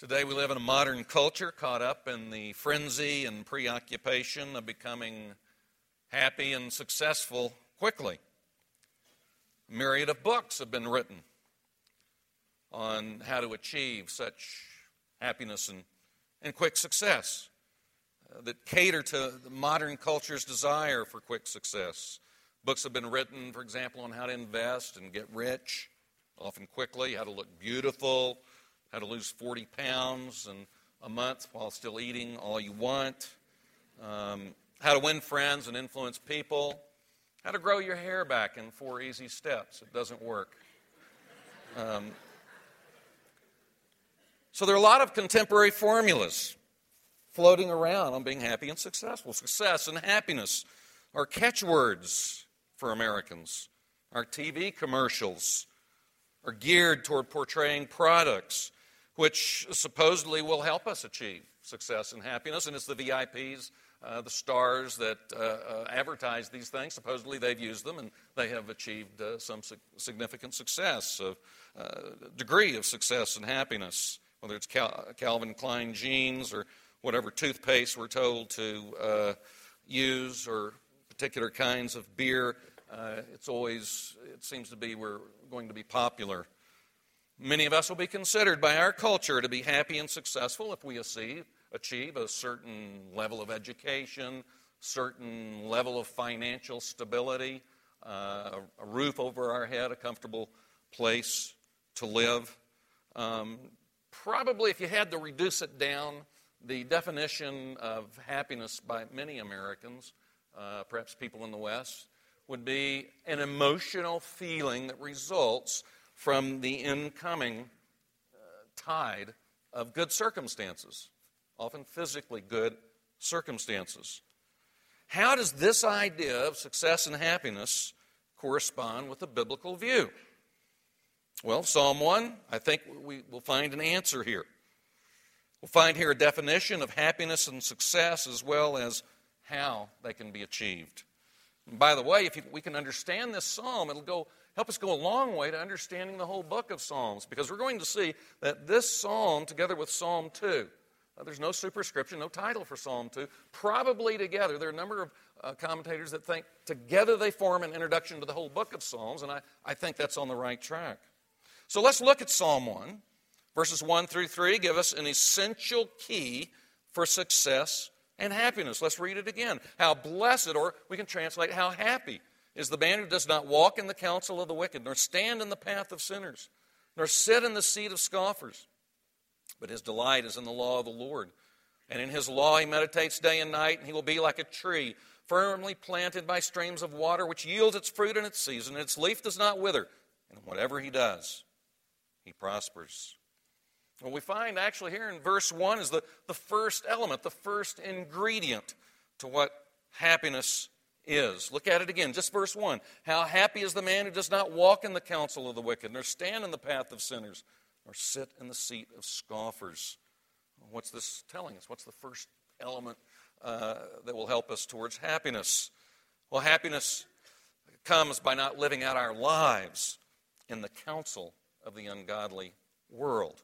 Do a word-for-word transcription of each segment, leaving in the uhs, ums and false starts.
Today we live in a modern culture caught up in the frenzy and preoccupation of becoming happy and successful quickly. A myriad of books have been written on how to achieve such happiness and, and quick success uh, that cater to the modern culture's desire for quick success. Books have been written, for example, on how to invest and get rich, often quickly, how to look beautiful, how to lose forty pounds in a month while still eating all you want, um, how to win friends and influence people, how to grow your hair back in four easy steps. It doesn't work. Um, so there are a lot of contemporary formulas floating around on being happy and successful. Success and happiness are catchwords for Americans. Our T V commercials are geared toward portraying products which supposedly will help us achieve success and happiness. And it's the V I Ps, uh, the stars that uh, uh, advertise these things. Supposedly they've used them and they have achieved uh, some su- significant success, a uh, degree of success and happiness, whether it's Cal- Calvin Klein jeans or whatever toothpaste we're told to uh, use, or particular kinds of beer. Uh, it's always, it seems to be we're going to be popular. Many of us will be considered by our culture to be happy and successful if we achieve, achieve a certain level of education, certain level of financial stability, uh, a, a roof over our head, a comfortable place to live. Um, probably if you had to reduce it down, the definition of happiness by many Americans, uh, perhaps people in the West, would be an emotional feeling that results from the incoming uh, tide of good circumstances, often physically good circumstances. How does this idea of success and happiness correspond with the biblical view? Well, Psalm one, I think we will find an answer here. We'll find here a definition of happiness and success as well as how they can be achieved. By the way, if we can understand this psalm, it'll go help us go a long way to understanding the whole book of Psalms, because we're going to see that this psalm, together with Psalm two, uh, there's no superscription, no title for Psalm two, probably together. There are a number of uh, commentators that think together they form an introduction to the whole book of Psalms, and I, I think that's on the right track. So let's look at Psalm one. Verses one through three give us an essential key for success and happiness. Let's read it again. How blessed, or we can translate, how happy is the man who does not walk in the counsel of the wicked, nor stand in the path of sinners, nor sit in the seat of scoffers. But his delight is in the law of the Lord. And in his law he meditates day and night, and he will be like a tree firmly planted by streams of water, which yields its fruit in its season, and its leaf does not wither. And whatever he does, he prospers. What we find actually here in verse one is the, the first element, the first ingredient to what happiness is. Look at it again, just verse one. How happy is the man who does not walk in the counsel of the wicked, nor stand in the path of sinners, nor sit in the seat of scoffers. What's this telling us? What's the first element uh, that will help us towards happiness? Well, happiness comes by not living out our lives in the counsel of the ungodly world.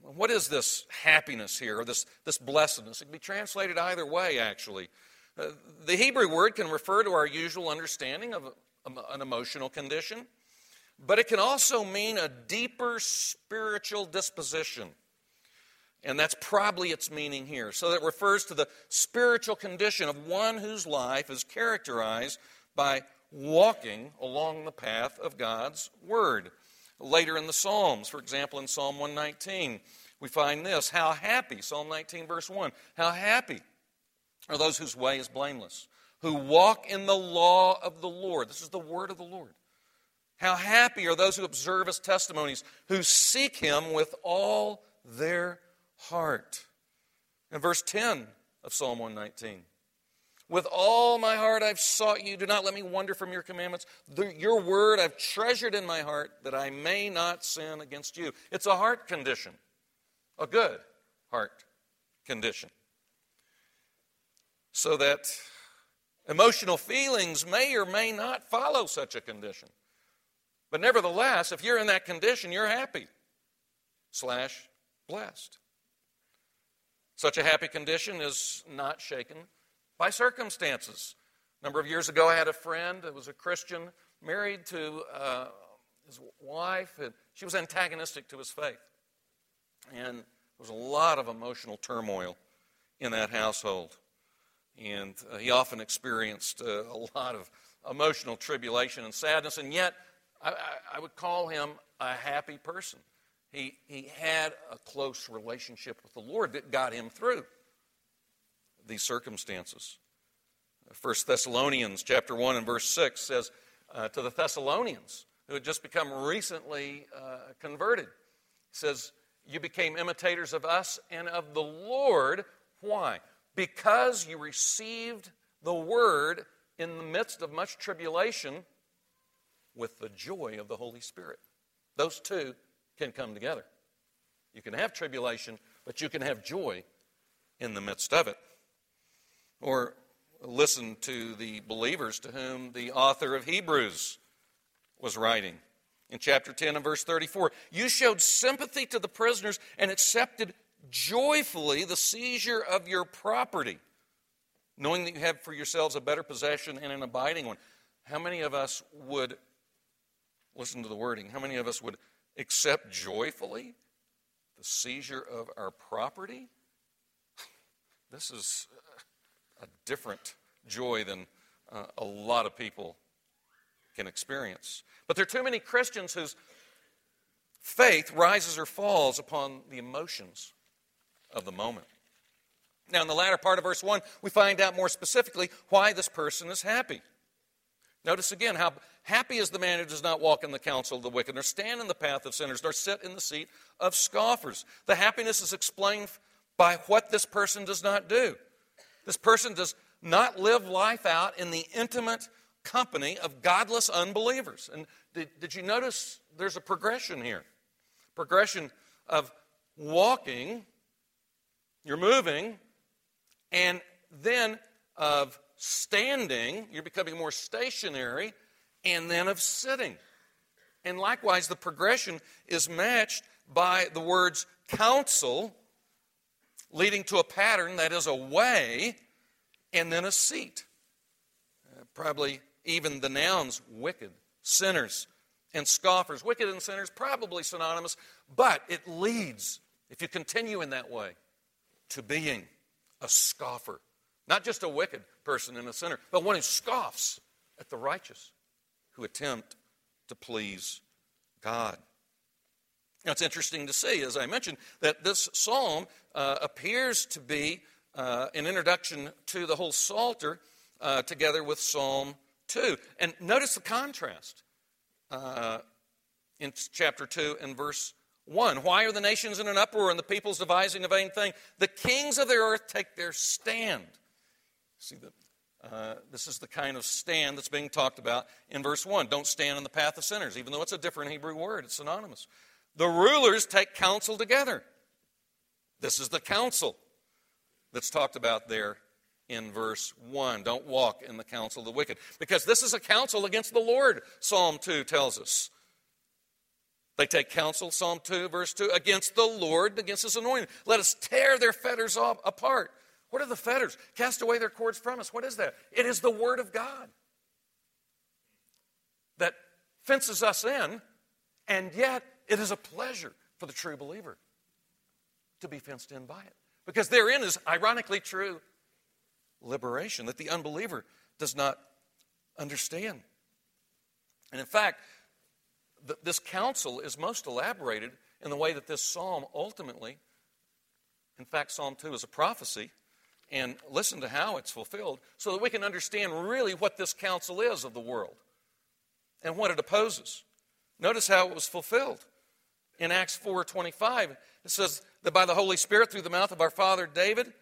What is this happiness here, or this, this blessedness? It can be translated either way, actually. Uh, the Hebrew word can refer to our usual understanding of a, an emotional condition, but it can also mean a deeper spiritual disposition. And that's probably its meaning here. So that refers to the spiritual condition of one whose life is characterized by walking along the path of God's Word. Later in the Psalms, for example, in Psalm one nineteen, we find this. How happy, Psalm nineteen, verse one, how happy are those whose way is blameless, who walk in the law of the Lord. This is the word of the Lord. How happy are those who observe his testimonies, who seek him with all their heart. And verse ten of Psalm one nineteen, with all my heart I've sought you. Do not let me wander from your commandments. The, your word I've treasured in my heart that I may not sin against you. It's a heart condition, a good heart condition. So that emotional feelings may or may not follow such a condition. But nevertheless, if you're in that condition, you're happy slash blessed. Such a happy condition is not shaken by circumstances. A number of years ago, I had a friend who was a Christian, married to uh, his wife, and she was antagonistic to his faith. And there was a lot of emotional turmoil in that household. And uh, he often experienced uh, a lot of emotional tribulation and sadness, and yet I, I, I would call him a happy person. He, he had a close relationship with the Lord that got him through these circumstances. First Thessalonians chapter one and verse six says uh, to the Thessalonians who had just become recently uh, converted, says, "You became imitators of us and of the Lord." Why? Because you received the word in the midst of much tribulation with the joy of the Holy Spirit. Those two can come together. You can have tribulation, but you can have joy in the midst of it. Or listen to the believers to whom the author of Hebrews was writing. In chapter ten and verse thirty-four, "You showed sympathy to the prisoners and accepted joyfully the seizure of your property, knowing that you have for yourselves a better possession and an abiding one." How many of us would, listen to the wording, how many of us would accept joyfully the seizure of our property? This is a different joy than uh, a lot of people can experience. But there are too many Christians whose faith rises or falls upon the emotions of the moment. Now, in the latter part of verse one, we find out more specifically why this person is happy. Notice again how happy is the man who does not walk in the counsel of the wicked, nor stand in the path of sinners, nor sit in the seat of scoffers. The happiness is explained by what this person does not do. This person does not live life out in the intimate company of godless unbelievers. And did, did you notice there's a progression here? Progression of walking, you're moving, and then of standing, you're becoming more stationary, and then of sitting. And likewise, the progression is matched by the words counsel, leading to a pattern that is a way, and then a seat. Uh, probably even the nouns wicked, sinners, and scoffers. Wicked and sinners, probably synonymous, but it leads, if you continue in that way, to being a scoffer. Not just a wicked person and a sinner, but one who scoffs at the righteous, who attempt to please God. Now, it's interesting to see, as I mentioned, that this psalm uh, appears to be uh, an introduction to the whole Psalter uh, together with Psalm two. And notice the contrast uh, in chapter two and verse one, why are the nations in an uproar and the peoples devising a vain thing? The kings of the earth take their stand. See, the, uh, this is the kind of stand that's being talked about in verse one. Don't stand in the path of sinners, even though it's a different Hebrew word. It's synonymous. The rulers take counsel together. This is the counsel that's talked about there in verse one. Don't walk in the counsel of the wicked. Because this is a counsel against the Lord, Psalm two tells us. They take counsel, Psalm two, verse two, against the Lord, against his anointed. Let us tear their fetters off, apart. What are the fetters? Cast away their cords from us. What is that? It is the word of God that fences us in, and yet it is a pleasure for the true believer to be fenced in by it. Because therein is, ironically, true liberation that the unbeliever does not understand. And in fact, this counsel is most elaborated in the way that this psalm ultimately, in fact, Psalm two is a prophecy, and listen to how it's fulfilled so that we can understand really what this counsel is of the world and what it opposes. Notice how it was fulfilled. In Acts four twenty-five, it says that by the Holy Spirit through the mouth of our father David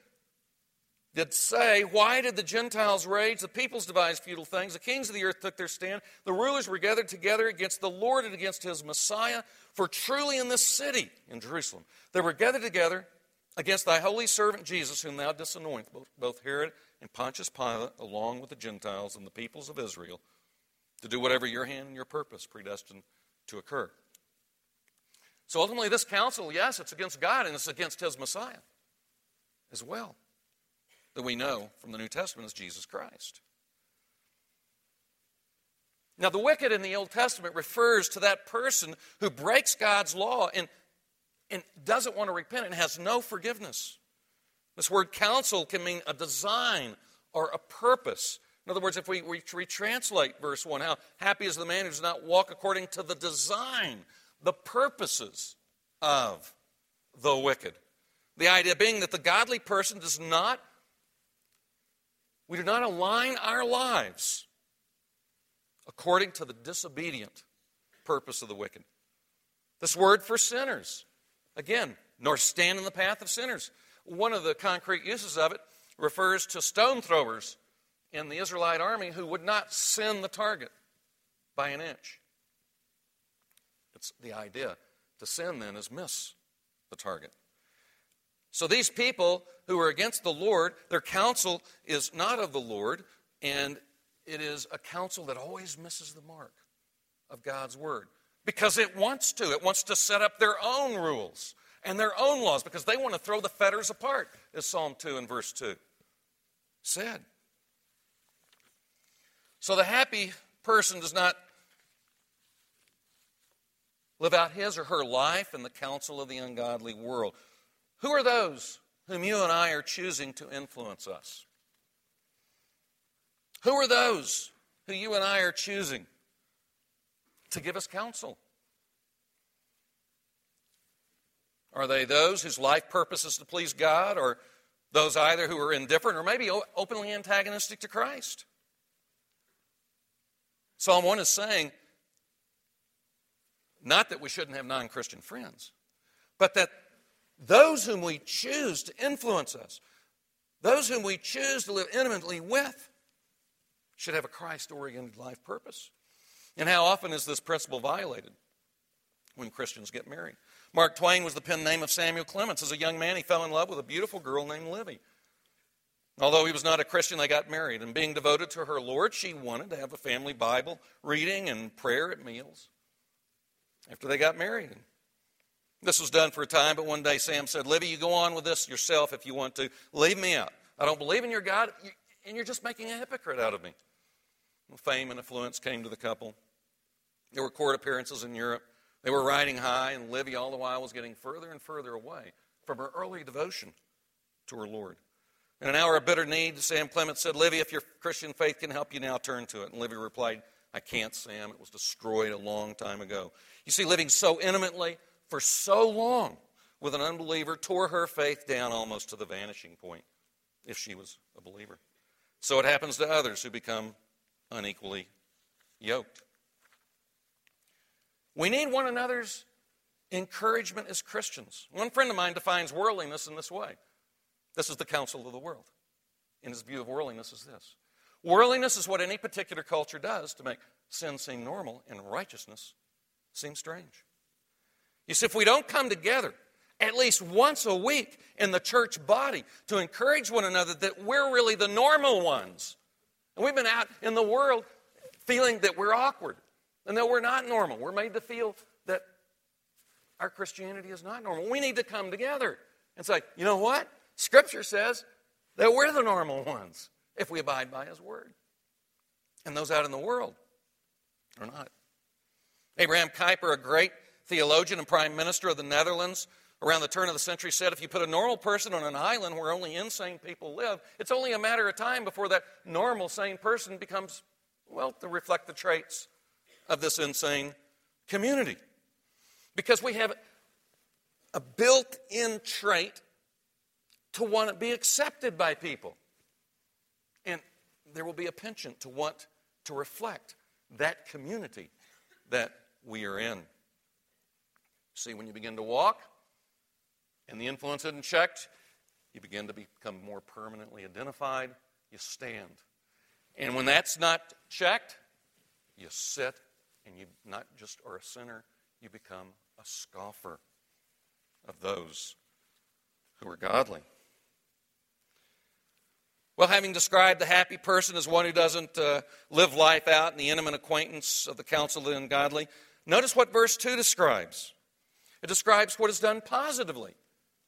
did say, why did the Gentiles rage? The peoples devised futile things. The kings of the earth took their stand. The rulers were gathered together against the Lord and against his Messiah. For truly in this city, in Jerusalem, they were gathered together against thy holy servant Jesus, whom thou didst anoint, both Herod and Pontius Pilate, along with the Gentiles and the peoples of Israel, to do whatever your hand and your purpose predestined to occur. So ultimately this counsel, yes, it's against God and it's against his Messiah as well, that we know from the New Testament is Jesus Christ. Now the wicked in the Old Testament refers to that person who breaks God's law and, and doesn't want to repent and has no forgiveness. This word counsel can mean a design or a purpose. In other words, if we, we, we translate verse one, how happy is the man who does not walk according to the design, the purposes of the wicked. The idea being that the godly person does not, we do not align our lives according to the disobedient purpose of the wicked. This word for sinners, again, nor stand in the path of sinners. One of the concrete uses of it refers to stone throwers in the Israelite army who would not sin the target by an inch. It's the idea. To sin, then, is miss the target. So these people who are against the Lord, their counsel is not of the Lord, and it is a counsel that always misses the mark of God's word because it wants to. It wants to set up their own rules and their own laws because they want to throw the fetters apart, as Psalm two and verse two said. So the happy person does not live out his or her life in the counsel of the ungodly world. Who are those whom you and I are choosing to influence us? Who are those who you and I are choosing to give us counsel? Are they those whose life purpose is to please God, or those either who are indifferent or maybe openly antagonistic to Christ? Psalm one is saying, not that we shouldn't have non-Christian friends, but that those whom we choose to influence us, those whom we choose to live intimately with, should have a Christ-oriented life purpose. And how often is this principle violated? When Christians get married. Mark Twain was the pen name of Samuel Clemens. As a young man, he fell in love with a beautiful girl named Livy. Although he was not a Christian, they got married. And being devoted to her Lord, she wanted to have a family Bible reading and prayer at meals after they got married. And this was done for a time, but one day Sam said, "Livy, you go on with this yourself if you want to. Leave me out. I don't believe in your God, and you're just making a hypocrite out of me." Well, fame and affluence came to the couple. There were court appearances in Europe. They were riding high, and Livy all the while was getting further and further away from her early devotion to her Lord. In an hour of bitter need, Sam Clements said, "Livy, if your Christian faith can help you now, turn to it." And Livy replied, "I can't, Sam. It was destroyed a long time ago." You see, living so intimately for so long with an unbeliever tore her faith down almost to the vanishing point if she was a believer. So it happens to others who become unequally yoked. We need one another's encouragement as Christians. One friend of mine defines worldliness in this way. This is the counsel of the world. And his view of worldliness is this. Worldliness is what any particular culture does to make sin seem normal and righteousness seem strange. You see, if we don't come together at least once a week in the church body to encourage one another that we're really the normal ones, and we've been out in the world feeling that we're awkward and that we're not normal. We're made to feel that our Christianity is not normal. We need to come together and say, you know what? Scripture says that we're the normal ones if we abide by his word. And those out in the world are not. Abraham Kuyper, a great theologian and prime minister of the Netherlands around the turn of the century, said if you put a normal person on an island where only insane people live, it's only a matter of time before that normal, sane person becomes, well, to reflect the traits of this insane community. Because we have a built-in trait to want to be accepted by people. And there will be a penchant to want to reflect that community that we are in. See, when you begin to walk and the influence isn't checked, you begin to become more permanently identified. You stand. And when that's not checked, you sit, and you not just are a sinner, you become a scoffer of those who are godly. Well, having described the happy person as one who doesn't uh, live life out in the intimate acquaintance of the counsel of the ungodly, notice what verse two describes. It describes what is done positively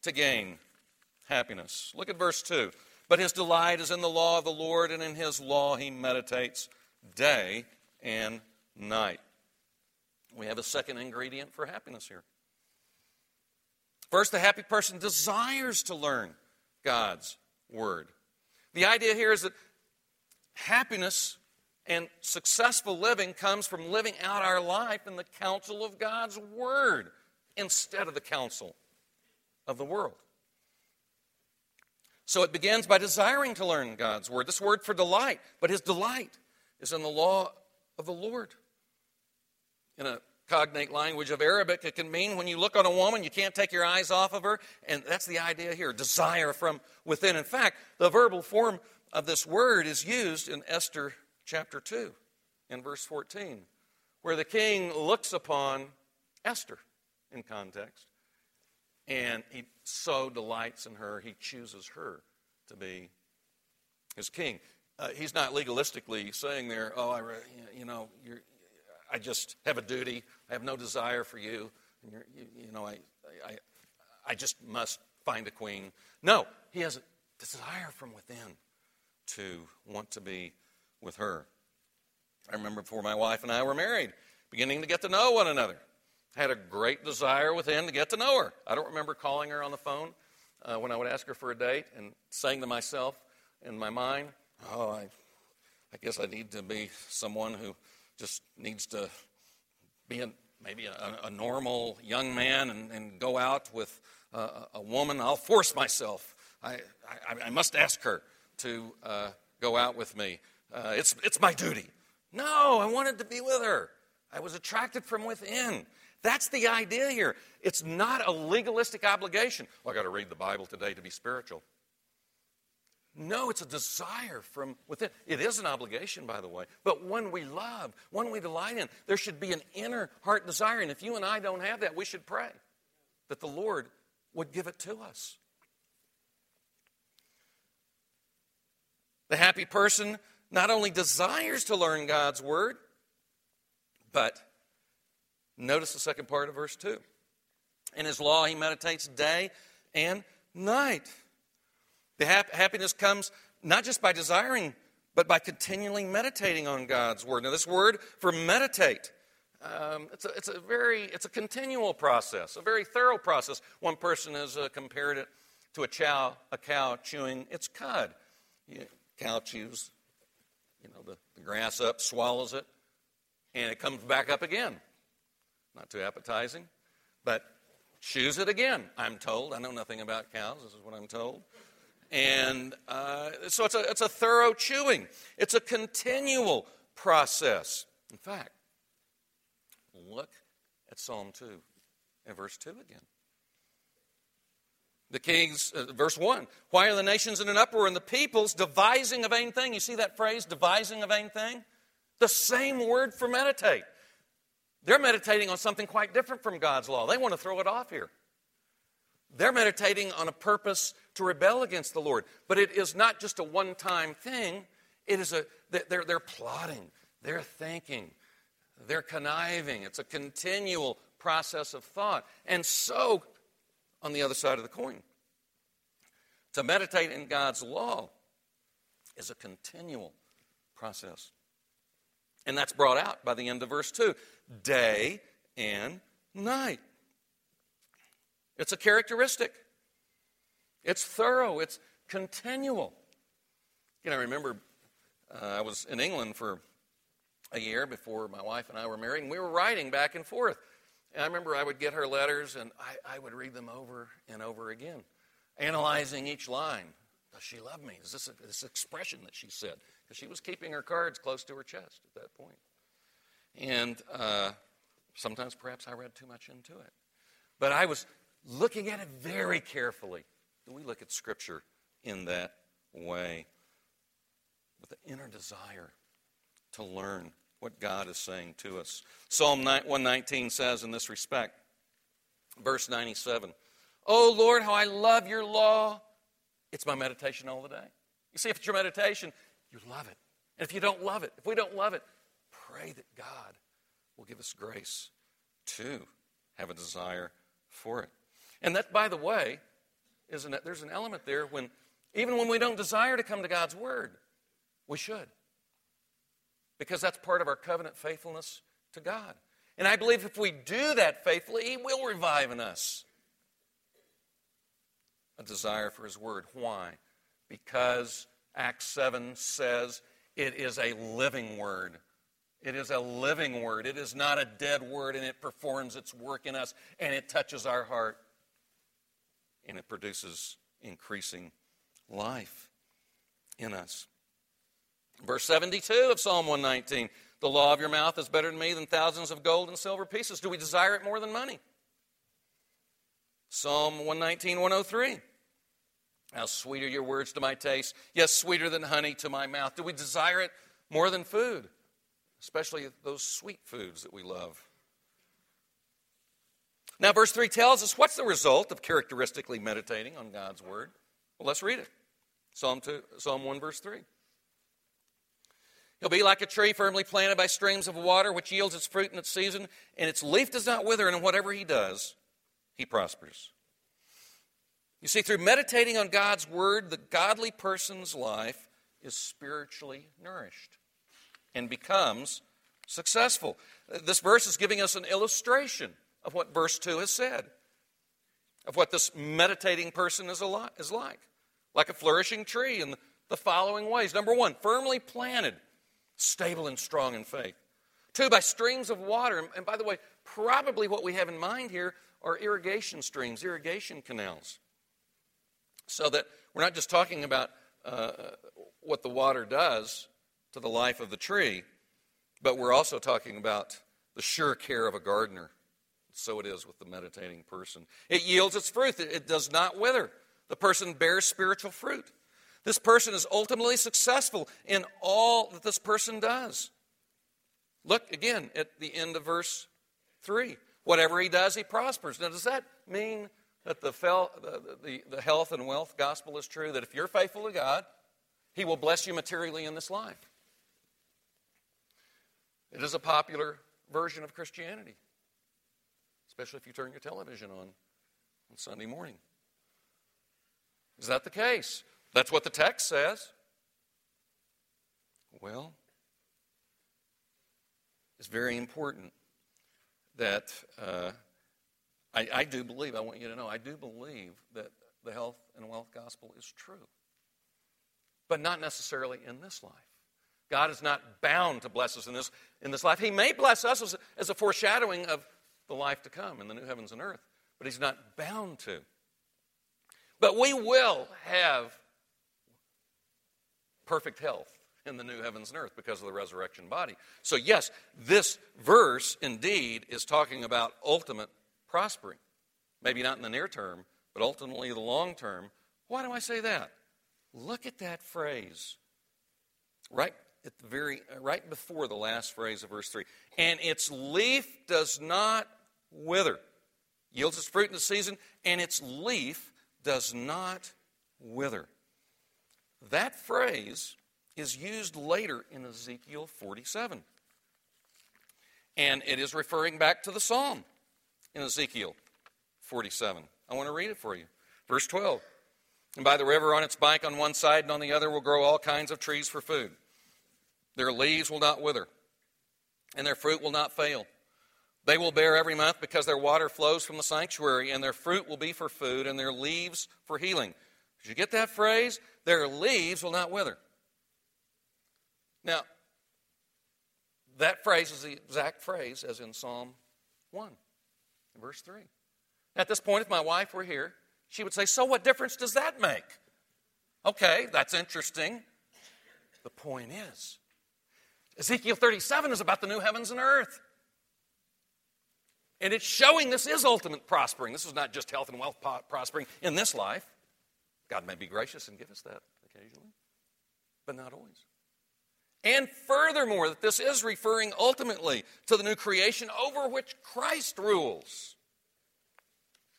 to gain happiness. Look at verse two. But his delight is in the law of the Lord, and in his law he meditates day and night. We have a second ingredient for happiness here. First, the happy person desires to learn God's word. The idea here is that happiness and successful living comes from living out our life in the counsel of God's word instead of the counsel of the world. So it begins by desiring to learn God's word. This word for delight, but his delight is in the law of the Lord. In a cognate language of Arabic, it can mean when you look on a woman, you can't take your eyes off of her. And that's the idea here, desire from within. In fact, the verbal form of this word is used in Esther chapter two, in verse fourteen, where the king looks upon Esther in context, and he so delights in her, he chooses her to be his king. Uh, he's not legalistically saying there, oh, I, you know, you're, I just have a duty. I have no desire for you. And you're, you, you know, I, I, I just must find a queen. No, he has a desire from within to want to be with her. I remember before my wife and I were married, beginning to get to know one another. I had a great desire within to get to know her. I don't remember calling her on the phone uh, when I would ask her for a date and saying to myself in my mind, oh, I, I guess I need to be someone who just needs to be a, maybe a, a normal young man and, and go out with uh, a woman. I'll force myself. I, I, I must ask her to uh, go out with me. Uh, it's, it's my duty. No, I wanted to be with her. I was attracted from within. That's the idea here. It's not a legalistic obligation. Well, I've got to read the Bible today to be spiritual. No, it's a desire from within. It is an obligation, by the way, but one we love, one we delight in. There should be an inner heart desire, and if you and I don't have that, we should pray that the Lord would give it to us. The happy person not only desires to learn God's word, but notice the second part of verse two. In his law he meditates day and night. The hap- happiness comes not just by desiring, but by continually meditating on God's word. Now, this word for meditate, um, it's, a, it's a very, it's a continual process, a very thorough process. One person has uh, compared it to a, chow, a cow chewing its cud. You know, cow chews, you know, the, the grass up, swallows it, and it comes back up again. Not too appetizing, but chews it again, I'm told. I know nothing about cows. This is what I'm told. And uh, so it's a, it's a thorough chewing. It's a continual process. In fact, look at Psalm two and verse two again. The king's, uh, verse one, why are the nations in an uproar and the peoples devising a vain thing? You see that phrase, devising a vain thing? The same word for meditate. They're meditating on something quite different from God's law. They want to throw it off here. They're meditating on a purpose to rebel against the Lord. But it is not just a one-time thing. It is a, they're, they're plotting, they're thinking, they're conniving. It's a continual process of thought. And so, on the other side of the coin, to meditate in God's law is a continual process. And that's brought out by the end of verse two, day and night. It's a characteristic. It's thorough. It's continual. You know, I remember uh, I was in England for a year before my wife and I were married, and we were writing back and forth. And I remember I would get her letters, and I, I would read them over and over again, analyzing each line. Does she love me? Is this a, this expression that she said? Because she was keeping her cards close to her chest at that point. And uh, sometimes perhaps I read too much into it. But I was looking at it very carefully. Do we look at Scripture in that way? With the inner desire to learn what God is saying to us. Psalm one nineteen says in this respect, verse ninety-seven, O Lord, how I love your law. It's my meditation all the day. You see, if it's your meditation, you love it. And if you don't love it, if we don't love it, pray that God will give us grace to have a desire for it. And that, by the way, is an, there's an element there when, even when we don't desire to come to God's Word, we should. Because that's part of our covenant faithfulness to God. And I believe if we do that faithfully, He will revive in us a desire for His Word. Why? Because Acts seven says it is a living Word. It is a living Word. It is not a dead Word, and it performs its work in us, and it touches our heart, and it produces increasing life in us. Verse seventy-two of Psalm one nineteen, the law of your mouth is better to me than thousands of gold and silver pieces. Do we desire it more than money? Psalm one nineteen, one oh three, how sweet are your words to my taste, yes, sweeter than honey to my mouth. Do we desire it more than food, especially those sweet foods that we love? Now, verse three tells us what's the result of characteristically meditating on God's Word. Well, let's read it. Psalm two, Psalm one, verse three. He'll be like a tree firmly planted by streams of water, which yields its fruit in its season, and its leaf does not wither, and in whatever he does, he prospers. You see, through meditating on God's Word, the godly person's life is spiritually nourished and becomes successful. This verse is giving us an illustration of what verse two has said, of what this meditating person is like, like a flourishing tree in the following ways. Number one, firmly planted, stable and strong in faith. Two, by streams of water. And by the way, probably what we have in mind here are irrigation streams, irrigation canals. So that we're not just talking about uh, what the water does to the life of the tree, but we're also talking about the sure care of a gardener. So it is with the meditating person. It yields its fruit. It, it does not wither. The person bears spiritual fruit. This person is ultimately successful in all that this person does. Look again at the end of verse three. Whatever he does, he prospers. Now, does that mean that the, fel- the, the, the health and wealth gospel is true? That if you're faithful to God, he will bless you materially in this life? It is a popular version of Christianity, especially if you turn your television on on Sunday morning. Is that the case? That's what the text says. Well, it's very important that uh, I, I do believe, I want you to know, I do believe that the health and wealth gospel is true, but not necessarily in this life. God is not bound to bless us in this, in this life. He may bless us as, as a foreshadowing of the life to come in the new heavens and earth, but he's not bound to. But we will have perfect health in the new heavens and earth because of the resurrection body. So yes, this verse indeed is talking about ultimate prospering. Maybe not in the near term, but ultimately the long term. Why do I say that? Look at that phrase right at the very right before the last phrase of verse three. And its leaf does not wither. Yields its fruit in the season, and its leaf does not wither. That phrase is used later in Ezekiel forty-seven. And it is referring back to the psalm in Ezekiel forty-seven. I want to read it for you. Verse twelve. And by the river on its bank on one side and on the other will grow all kinds of trees for food. Their leaves will not wither, and their fruit will not fail. They will bear every month because their water flows from the sanctuary, and their fruit will be for food, and their leaves for healing. Did you get that phrase? Their leaves will not wither. Now, that phrase is the exact phrase as in Psalm one, verse three. At this point, if my wife were here, she would say, so what difference does that make? Okay, that's interesting. The point is, Ezekiel thirty-seven is about the new heavens and earth. And it's showing this is ultimate prospering. This is not just health and wealth prospering in this life. God may be gracious and give us that occasionally, but not always. And furthermore, that this is referring ultimately to the new creation over which Christ rules.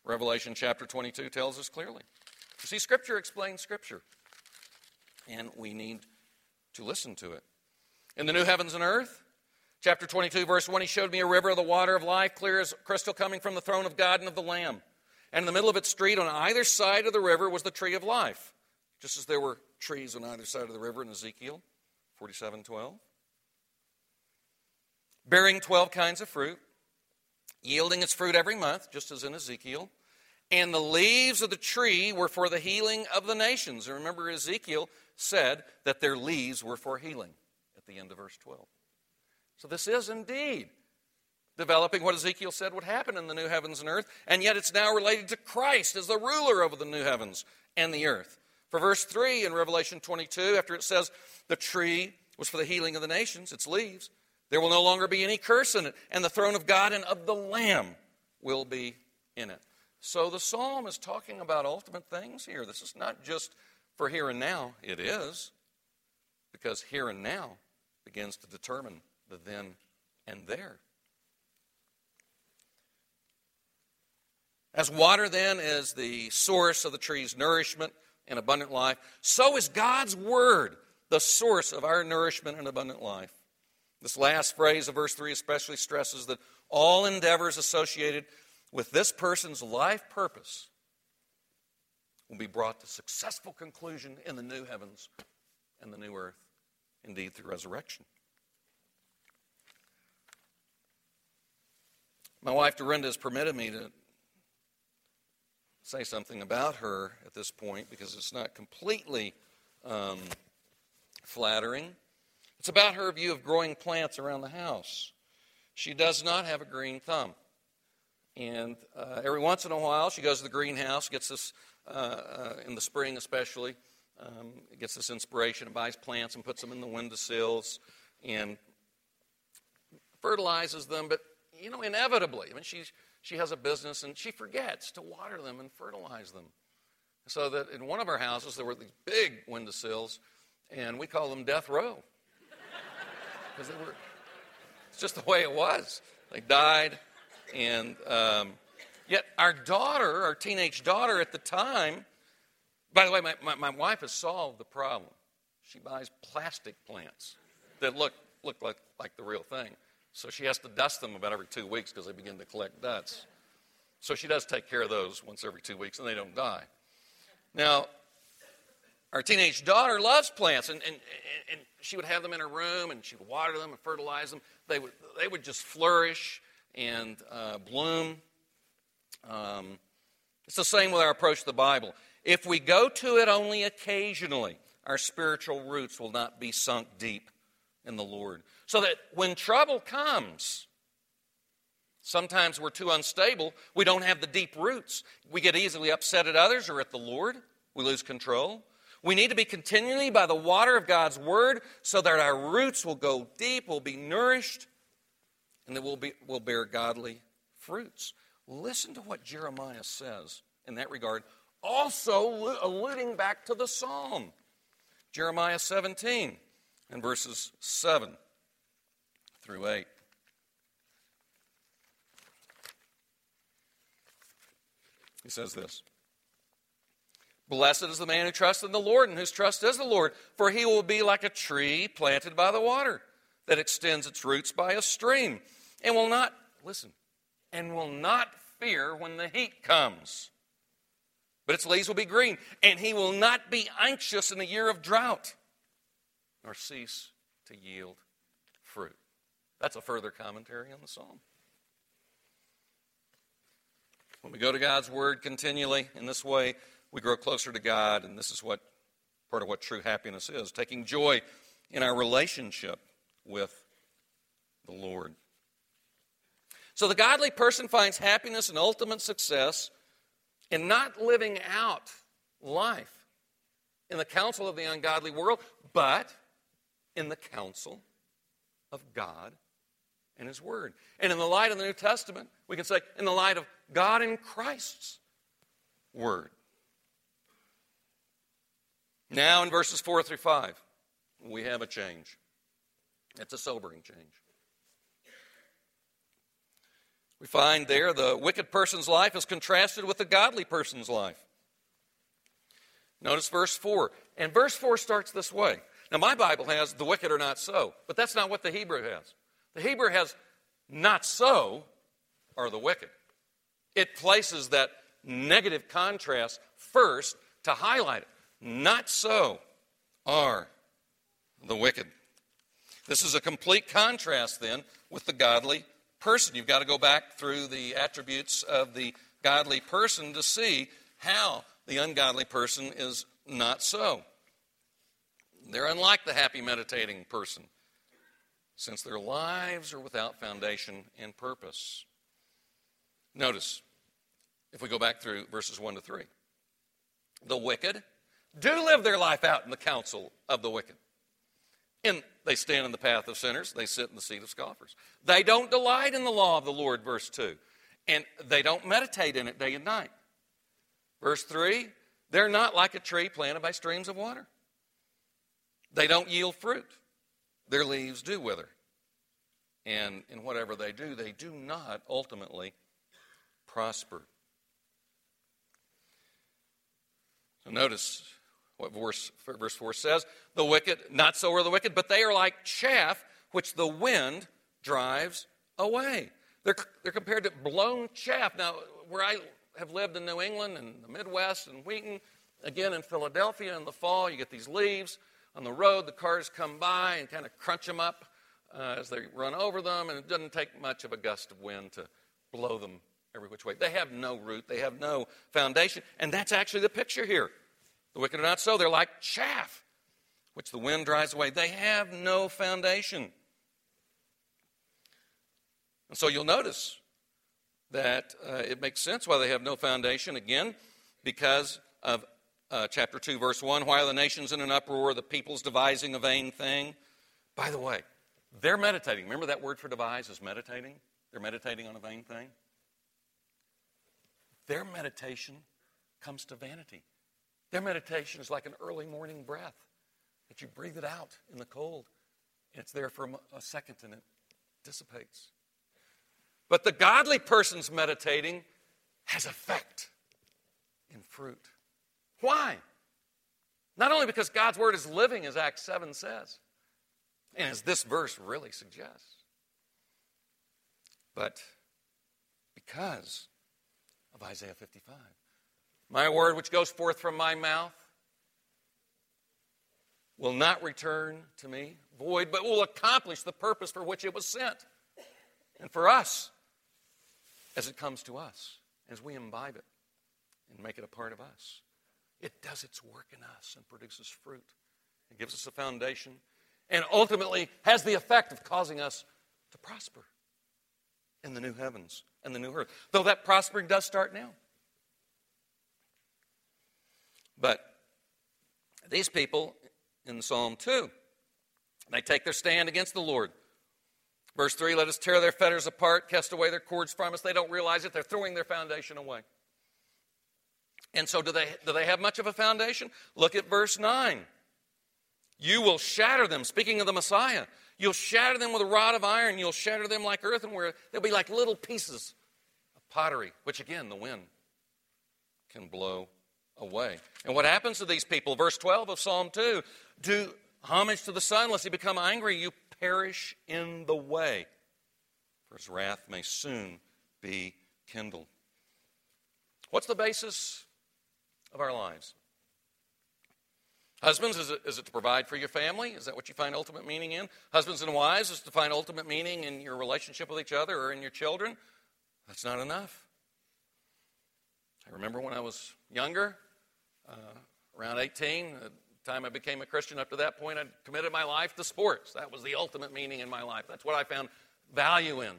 Revelation chapter twenty-two tells us clearly. You see, Scripture explains Scripture, and we need to listen to it. In the new heavens and earth, chapter twenty-two, verse one, he showed me a river of the water of life, clear as crystal, coming from the throne of God and of the Lamb. and in the middle of its street on either side of the river was the tree of life, just as there were trees on either side of the river in Ezekiel forty-seven twelve, bearing twelve kinds of fruit, yielding its fruit every month, just as in Ezekiel. And the leaves of the tree were for the healing of the nations. And remember, Ezekiel said that their leaves were for healing at the end of verse twelve. So this is indeed developing what Ezekiel said would happen in the new heavens and earth, and yet it's now related to Christ as the ruler over the new heavens and the earth. For verse three in Revelation twenty-two, after it says the tree was for the healing of the nations, its leaves, there will no longer be any curse in it, and the throne of God and of the Lamb will be in it. So the psalm is talking about ultimate things here. This is not just for here and now. It is, because here and now begins to determine the then and there. As water then is the source of the tree's nourishment and abundant life, so is God's word the source of our nourishment and abundant life. This last phrase of verse three especially stresses that all endeavors associated with this person's life purpose will be brought to successful conclusion in the new heavens and the new earth, indeed through resurrection. My wife Dorinda has permitted me to say something about her at this point because it's not completely um, flattering. It's about her view of growing plants around the house. She does not have a green thumb. And uh, every once in a while, she goes to the greenhouse, gets this, uh, uh, in the spring especially, um, gets this inspiration and buys plants and puts them in the windowsills and fertilizes them. But, you know, inevitably, I mean, she, she has a business and she forgets to water them and fertilize them. So that in one of our houses, there were these big windowsills, and we call them Death Row. Because they were, it's just the way it was. They died. And um, yet our daughter, our teenage daughter at the time, by the way, my, my, my wife has solved the problem. She buys plastic plants that look look like, like the real thing. So she has to dust them about every two weeks because they begin to collect dust. So she does take care of those once every two weeks and they don't die. Now, our teenage daughter loves plants and, and, and she would have them in her room and she would water them and fertilize them. They would they would just flourish and uh, bloom. Um, it's the same with our approach to the Bible. If we go to it only occasionally, our spiritual roots will not be sunk deep in the Lord. So that when trouble comes, sometimes we're too unstable, we don't have the deep roots. We get easily upset at others or at the Lord. We lose control. We need to be continually by the water of God's word so that our roots will go deep, will be nourished, and that we'll, be, we'll bear godly fruits. Listen to what Jeremiah says in that regard, also alluding back to the psalm. Jeremiah seventeen and verses seven through eight. He says this, "Blessed is the man who trusts in the Lord and whose trust is the Lord, for he will be like a tree planted by the water that extends its roots by a stream. And will not, listen, and will not fear when the heat comes. But its leaves will be green, and he will not be anxious in the year of drought, nor cease to yield fruit." That's a further commentary on the psalm. When we go to God's word continually in this way, we grow closer to God, and this is what part of what true happiness is, taking joy in our relationship with the Lord. So the godly person finds happiness and ultimate success in not living out life in the counsel of the ungodly world, but in the counsel of God and His Word. And in the light of the New Testament, we can say, in the light of God and Christ's Word. Now in verses four through five, we have a change. It's a sobering change. We find there the wicked person's life is contrasted with the godly person's life. Notice verse four. And verse four starts this way. Now, my Bible has, "the wicked are not so," but that's not what the Hebrew has. The Hebrew has, "not so are the wicked." It places that negative contrast first to highlight it. Not so are the wicked. This is a complete contrast, then, with the godly person. You've got to go back through the attributes of the godly person to see how the ungodly person is not so. They're unlike the happy meditating person, since their lives are without foundation and purpose. Notice, if we go back through verses one to three, the wicked do live their life out in the counsel of the wicked. And they stand in the path of sinners. They sit in the seat of scoffers. They don't delight in the law of the Lord, verse two. And they don't meditate in it day and night. Verse three, they're not like a tree planted by streams of water. They don't yield fruit. Their leaves do wither. And in whatever they do, they do not ultimately prosper. So notice what verse, verse four says. The wicked, not so are the wicked, but they are like chaff which the wind drives away. They're, they're compared to blown chaff. Now, where I have lived in New England and the Midwest and Wheaton, again in Philadelphia in the fall, you get these leaves. On the road, the cars come by and kind of crunch them up uh, as they run over them, and it doesn't take much of a gust of wind to blow them every which way. They have no root. They have no foundation, and that's actually the picture here. The wicked are not so. They're like chaff, which the wind drives away. They have no foundation. And so you'll notice that uh, it makes sense why they have no foundation, again, because of Uh, chapter two, verse one, why are the nations in an uproar, the peoples devising a vain thing? By the way, they're meditating. Remember that word for devise is meditating? They're meditating on a vain thing. Their meditation comes to vanity. Their meditation is like an early morning breath that you breathe it out in the cold. And it's there for a second and it dissipates. But the godly person's meditating has effect in fruit. Why? Not only because God's word is living, as Acts seven says, and as this verse really suggests, but because of Isaiah fifty-five. My word which goes forth from my mouth will not return to me void, but will accomplish the purpose for which it was sent. And for us, as it comes to us, as we imbibe it and make it a part of us, it does its work in us and produces fruit. It gives us a foundation and ultimately has the effect of causing us to prosper in the new heavens and the new earth. Though that prospering does start now. But these people in Psalm two, they take their stand against the Lord. Verse three, let us tear their fetters apart, cast away their cords from us. They don't realize it. They're throwing their foundation away. And so do they do they have much of a foundation? Look at verse nine. You will shatter them, speaking of the Messiah. You'll shatter them with a rod of iron. You'll shatter them like earthenware. They'll be like little pieces of pottery, which again, the wind can blow away. And what happens to these people? Verse twelve of Psalm two, do homage to the Son, lest he become angry. You perish in the way, for his wrath may soon be kindled. What's the basis of our lives? Husbands, is it, is it to provide for your family? Is that what you find ultimate meaning in? Husbands and wives, is to find ultimate meaning in your relationship with each other or in your children? That's not enough. I remember when I was younger, uh, around eighteen, the time I became a Christian up to that point, I committed my life to sports. That was the ultimate meaning in my life. That's what I found value in.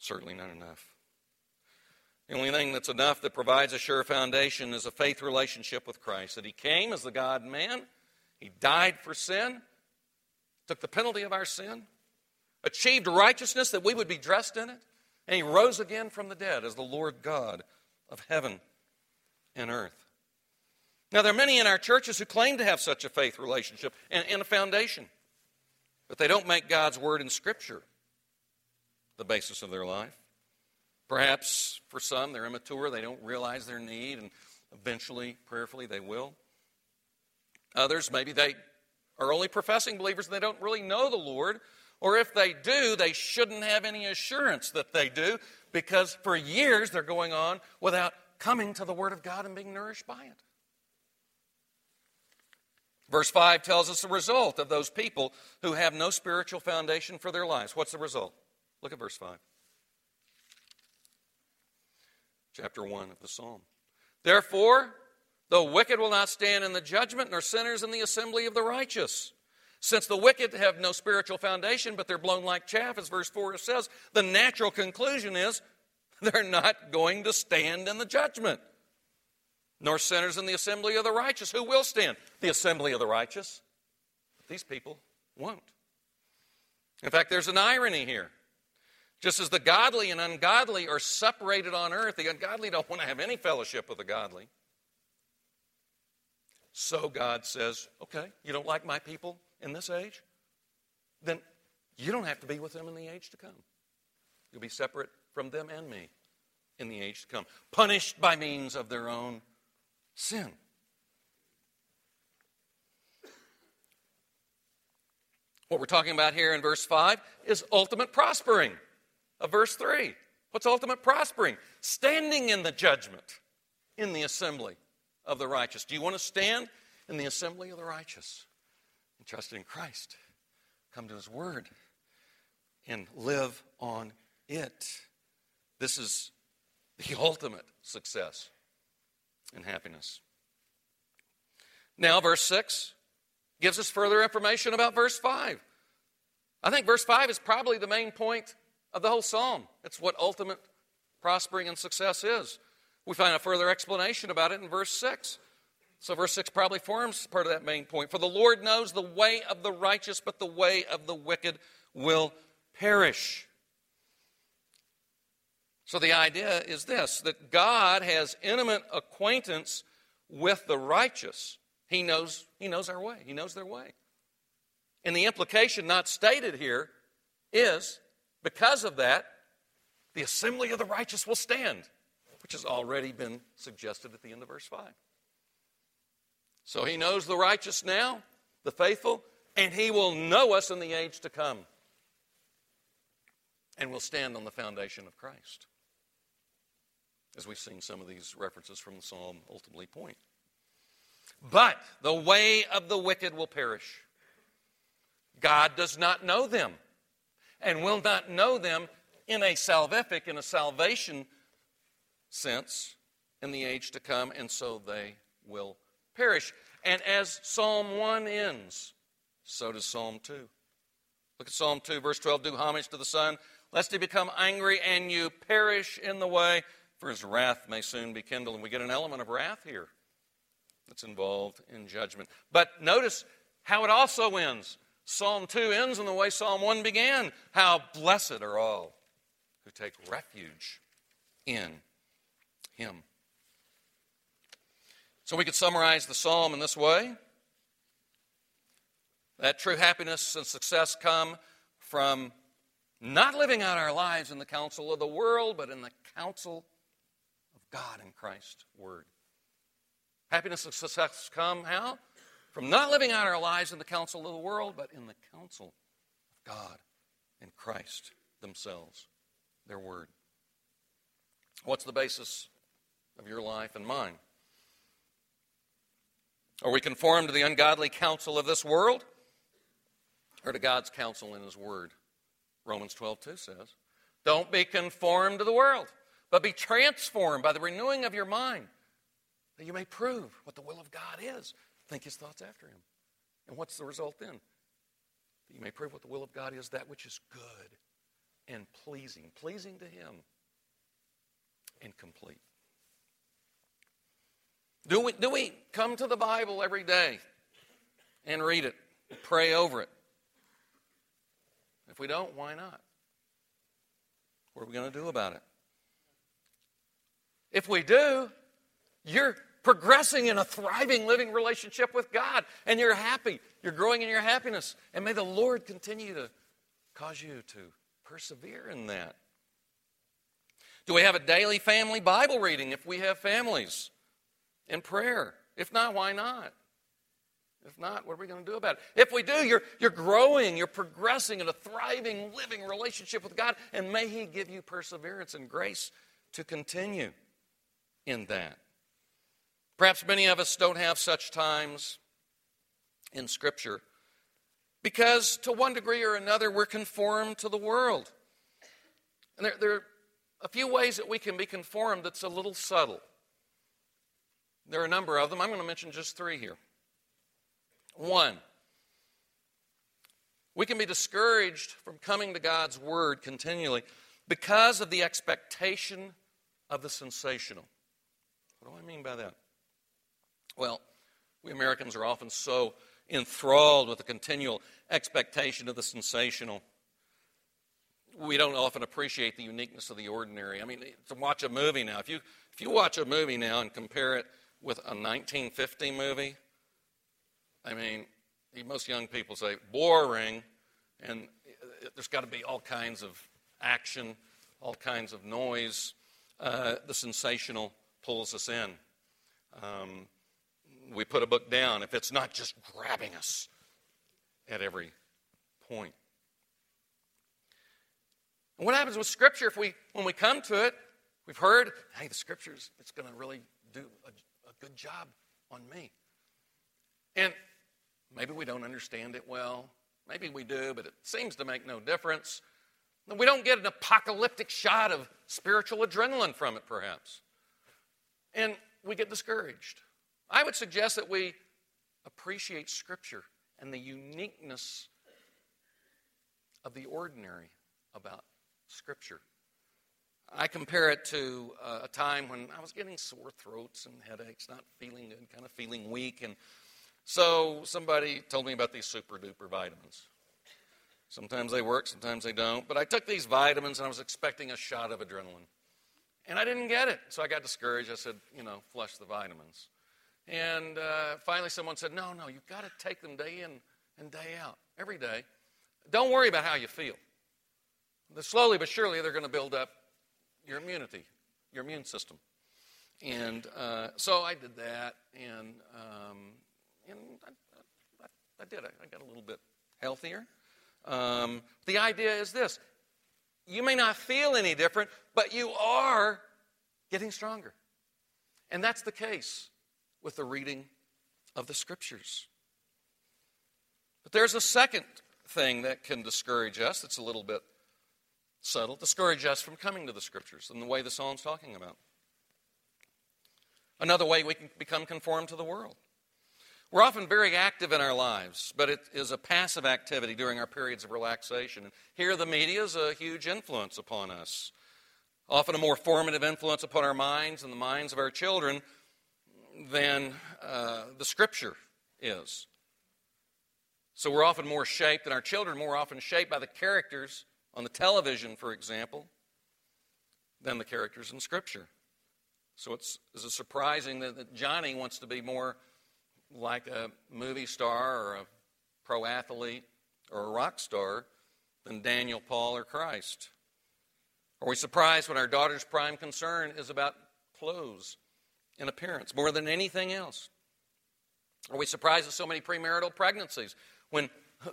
Certainly not enough. The only thing that's enough that provides a sure foundation is a faith relationship with Christ, that he came as the God-man, he died for sin, took the penalty of our sin, achieved righteousness that we would be dressed in it, and he rose again from the dead as the Lord God of heaven and earth. Now, there are many in our churches who claim to have such a faith relationship and, and a foundation, but they don't make God's word in Scripture the basis of their life. Perhaps for some, they're immature, they don't realize their need, and eventually, prayerfully, they will. Others, maybe they are only professing believers and they don't really know the Lord Or if they do, they shouldn't have any assurance that they do, because for years they're going on without coming to the Word of God and being nourished by it. Verse five tells us the result of those people who have no spiritual foundation for their lives. What's the result? Look at verse five. Chapter one of the Psalm. Therefore, the wicked will not stand in the judgment, nor sinners in the assembly of the righteous. Since the wicked have no spiritual foundation, but they're blown like chaff, as verse four says, the natural conclusion is they're not going to stand in the judgment. Nor sinners in the assembly of the righteous. Who will stand? The assembly of the righteous. These people won't. In fact, there's an irony here. Just as the godly and ungodly are separated on earth, the ungodly don't want to have any fellowship with the godly. So God says, okay, you don't like my people in this age? Then you don't have to be with them in the age to come. You'll be separate from them and me in the age to come, punished by means of their own sin. What we're talking about here in verse five is ultimate prospering of verse three. What's ultimate prospering? Standing in the judgment in the assembly of the righteous. Do you want to stand in the assembly of the righteous? And trust in Christ, come to His Word, and live on it. This is the ultimate success and happiness. Now, verse six gives us further information about verse five. I think verse five is probably the main point of the whole psalm. It's what ultimate prospering and success is. We find a further explanation about it in verse six. So verse six probably forms part of that main point. For the Lord knows the way of the righteous, but the way of the wicked will perish. So the idea is this, that God has intimate acquaintance with the righteous. He knows, he knows our way. He knows their way. And the implication not stated here is, because of that, the assembly of the righteous will stand, which has already been suggested at the end of verse five. So He knows the righteous now, the faithful, and He will know us in the age to come. And we'll stand on the foundation of Christ, as we've seen some of these references from the psalm ultimately point. But the way of the wicked will perish. God does not know them, and will not know them in a salvific, in a salvation sense, in the age to come, and so they will perish. perish. And as Psalm one ends, so does Psalm two. Look at Psalm two, verse twelve. Do homage to the Son, lest He become angry and you perish in the way, for His wrath may soon be kindled. And we get an element of wrath here that's involved in judgment. But notice how it also ends. Psalm two ends in the way Psalm one began. How blessed are all who take refuge in Him. So we could summarize the psalm in this way, that true happiness and success come from not living out our lives in the counsel of the world, but in the counsel of God and Christ's Word. Happiness and success come how? From not living out our lives in the counsel of the world, but in the counsel of God and Christ themselves, their Word. What's the basis of your life and mine? Are we conformed to the ungodly counsel of this world, or to God's counsel in His Word? Romans twelve two says, don't be conformed to the world, but be transformed by the renewing of your mind, that you may prove what the will of God is. Think His thoughts after Him. And what's the result then? That you may prove what the will of God is, that which is good and pleasing, pleasing to Him and complete. Do we, do we come to the Bible every day and read it, pray over it? If we don't, why not? What are we going to do about it? If we do, you're progressing in a thriving, living relationship with God, and you're happy. You're growing in your happiness. And may the Lord continue to cause you to persevere in that. Do we have a daily family Bible reading if we have families? And prayer. If not, why not? If not, what are we going to do about it? If we do, you're, you're growing, you're progressing in a thriving, living relationship with God, and may He give you perseverance and grace to continue in that. Perhaps many of us don't have such times in Scripture because to one degree or another we're conformed to the world. And there, there are a few ways that we can be conformed that's a little subtle. There are a number of them. I'm going to mention just three here. One, we can be discouraged from coming to God's Word continually because of the expectation of the sensational. What do I mean by that? Well, we Americans are often so enthralled with the continual expectation of the sensational. We don't often appreciate the uniqueness of the ordinary. I mean, to watch a movie now, if you if you watch a movie now and compare it with a nineteen fifty movie, I mean, most young people say, boring, and there's got to be all kinds of action, all kinds of noise. Uh, the sensational pulls us in. Um, we put a book down if it's not just grabbing us at every point. And what happens with Scripture if we, when we come to it, we've heard, hey, the Scriptures, it's going to really do a, a good job on me. And maybe we don't understand it well. Maybe we do, but it seems to make no difference. We don't get an apocalyptic shot of spiritual adrenaline from it, perhaps. And we get discouraged. I would suggest that we appreciate Scripture and the uniqueness of the ordinary about Scripture. I compare it to a time when I was getting sore throats and headaches, not feeling good, kind of feeling weak. And so somebody told me about these super-duper vitamins. Sometimes they work, sometimes they don't. But I took these vitamins, and I was expecting a shot of adrenaline. And I didn't get it, so I got discouraged. I said, you know, flush the vitamins. And uh, finally someone said, no, no, you've got to take them day in and day out, every day. Don't worry about how you feel. They're slowly but surely, they're going to build up your immunity, your immune system. And uh, so I did that, and um, and I, I, I did. I got a little bit healthier. Um, the idea is this. You may not feel any different, but you are getting stronger. And that's the case with the reading of the Scriptures. But there's a second thing that can discourage us that's a little bit subtle, discourage us from coming to the Scriptures in the way the Psalm's talking about. Another way we can become conformed to the world. We're often very active in our lives, but it is a passive activity during our periods of relaxation. And here the media is a huge influence upon us, often a more formative influence upon our minds and the minds of our children than uh, the Scripture is. So we're often more shaped, and our children more often shaped by the characters on the television, for example, than the characters in Scripture. So it's, it's surprising that, that Johnny wants to be more like a movie star or a pro athlete or a rock star than Daniel, Paul, or Christ? Are we surprised when our daughter's prime concern is about clothes and appearance more than anything else? Are we surprised at so many premarital pregnancies when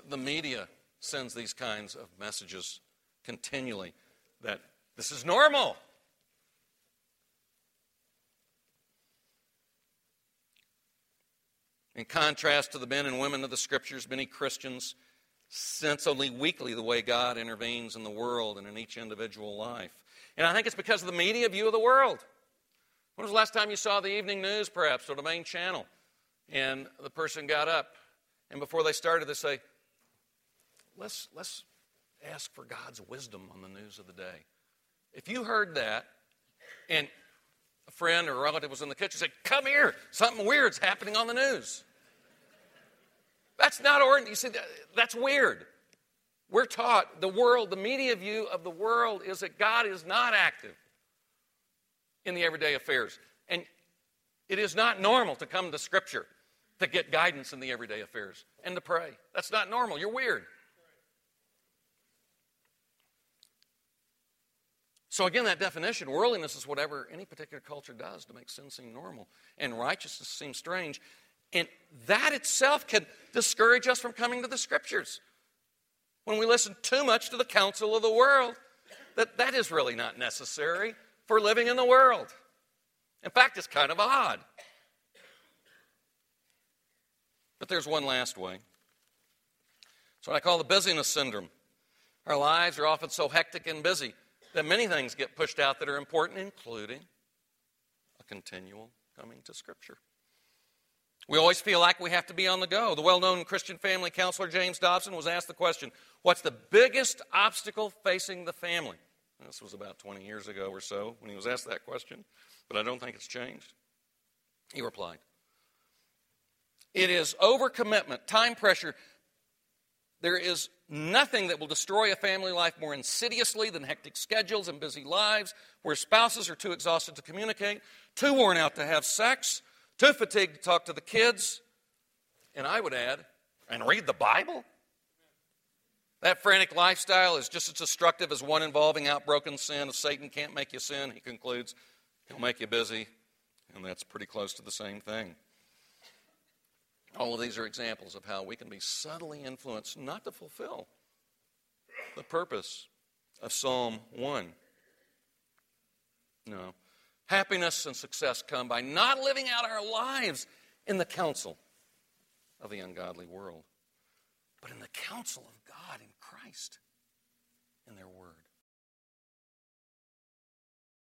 the media sends these kinds of messages continually that this is normal? In contrast to the men and women of the Scriptures, many Christians sense only weakly the way God intervenes in the world and in each individual life. And I think it's because of the media view of the world. When was the last time you saw the evening news, perhaps, or the main channel, and the person got up, and before they started, they say, let's, let's ask for God's wisdom on the news of the day. If you heard that, and a friend or a relative was in the kitchen and said, come here, something weird's happening on the news. That's not ordinary. You see, that, that's weird. We're taught the world, the media view of the world is that God is not active in the everyday affairs. And it is not normal to come to Scripture to get guidance in the everyday affairs and to pray. That's not normal. You're weird. So again, that definition, worldliness is whatever any particular culture does to make sin seem normal, and righteousness seem strange. And that itself can discourage us from coming to the Scriptures. When we listen too much to the counsel of the world, that, that is really not necessary for living in the world. In fact, it's kind of odd. But there's one last way. It's what I call the busyness syndrome. Our lives are often so hectic and busy that many things get pushed out that are important, including a continual coming to Scripture. We always feel like we have to be on the go. The well-known Christian family counselor James Dobson was asked the question, what's the biggest obstacle facing the family? And this was about twenty years ago or so when he was asked that question, but I don't think it's changed. He replied, it is overcommitment, time pressure. There is nothing that will destroy a family life more insidiously than hectic schedules and busy lives where spouses are too exhausted to communicate, too worn out to have sex, too fatigued to talk to the kids, and I would add, and read the Bible. That frantic lifestyle is just as destructive as one involving outbroken sin. If Satan can't make you sin, he concludes, he'll make you busy, and that's pretty close to the same thing. All of these are examples of how we can be subtly influenced not to fulfill the purpose of Psalm one. No. Happiness and success come by not living out our lives in the counsel of the ungodly world, but in the counsel of God in Christ, in their word.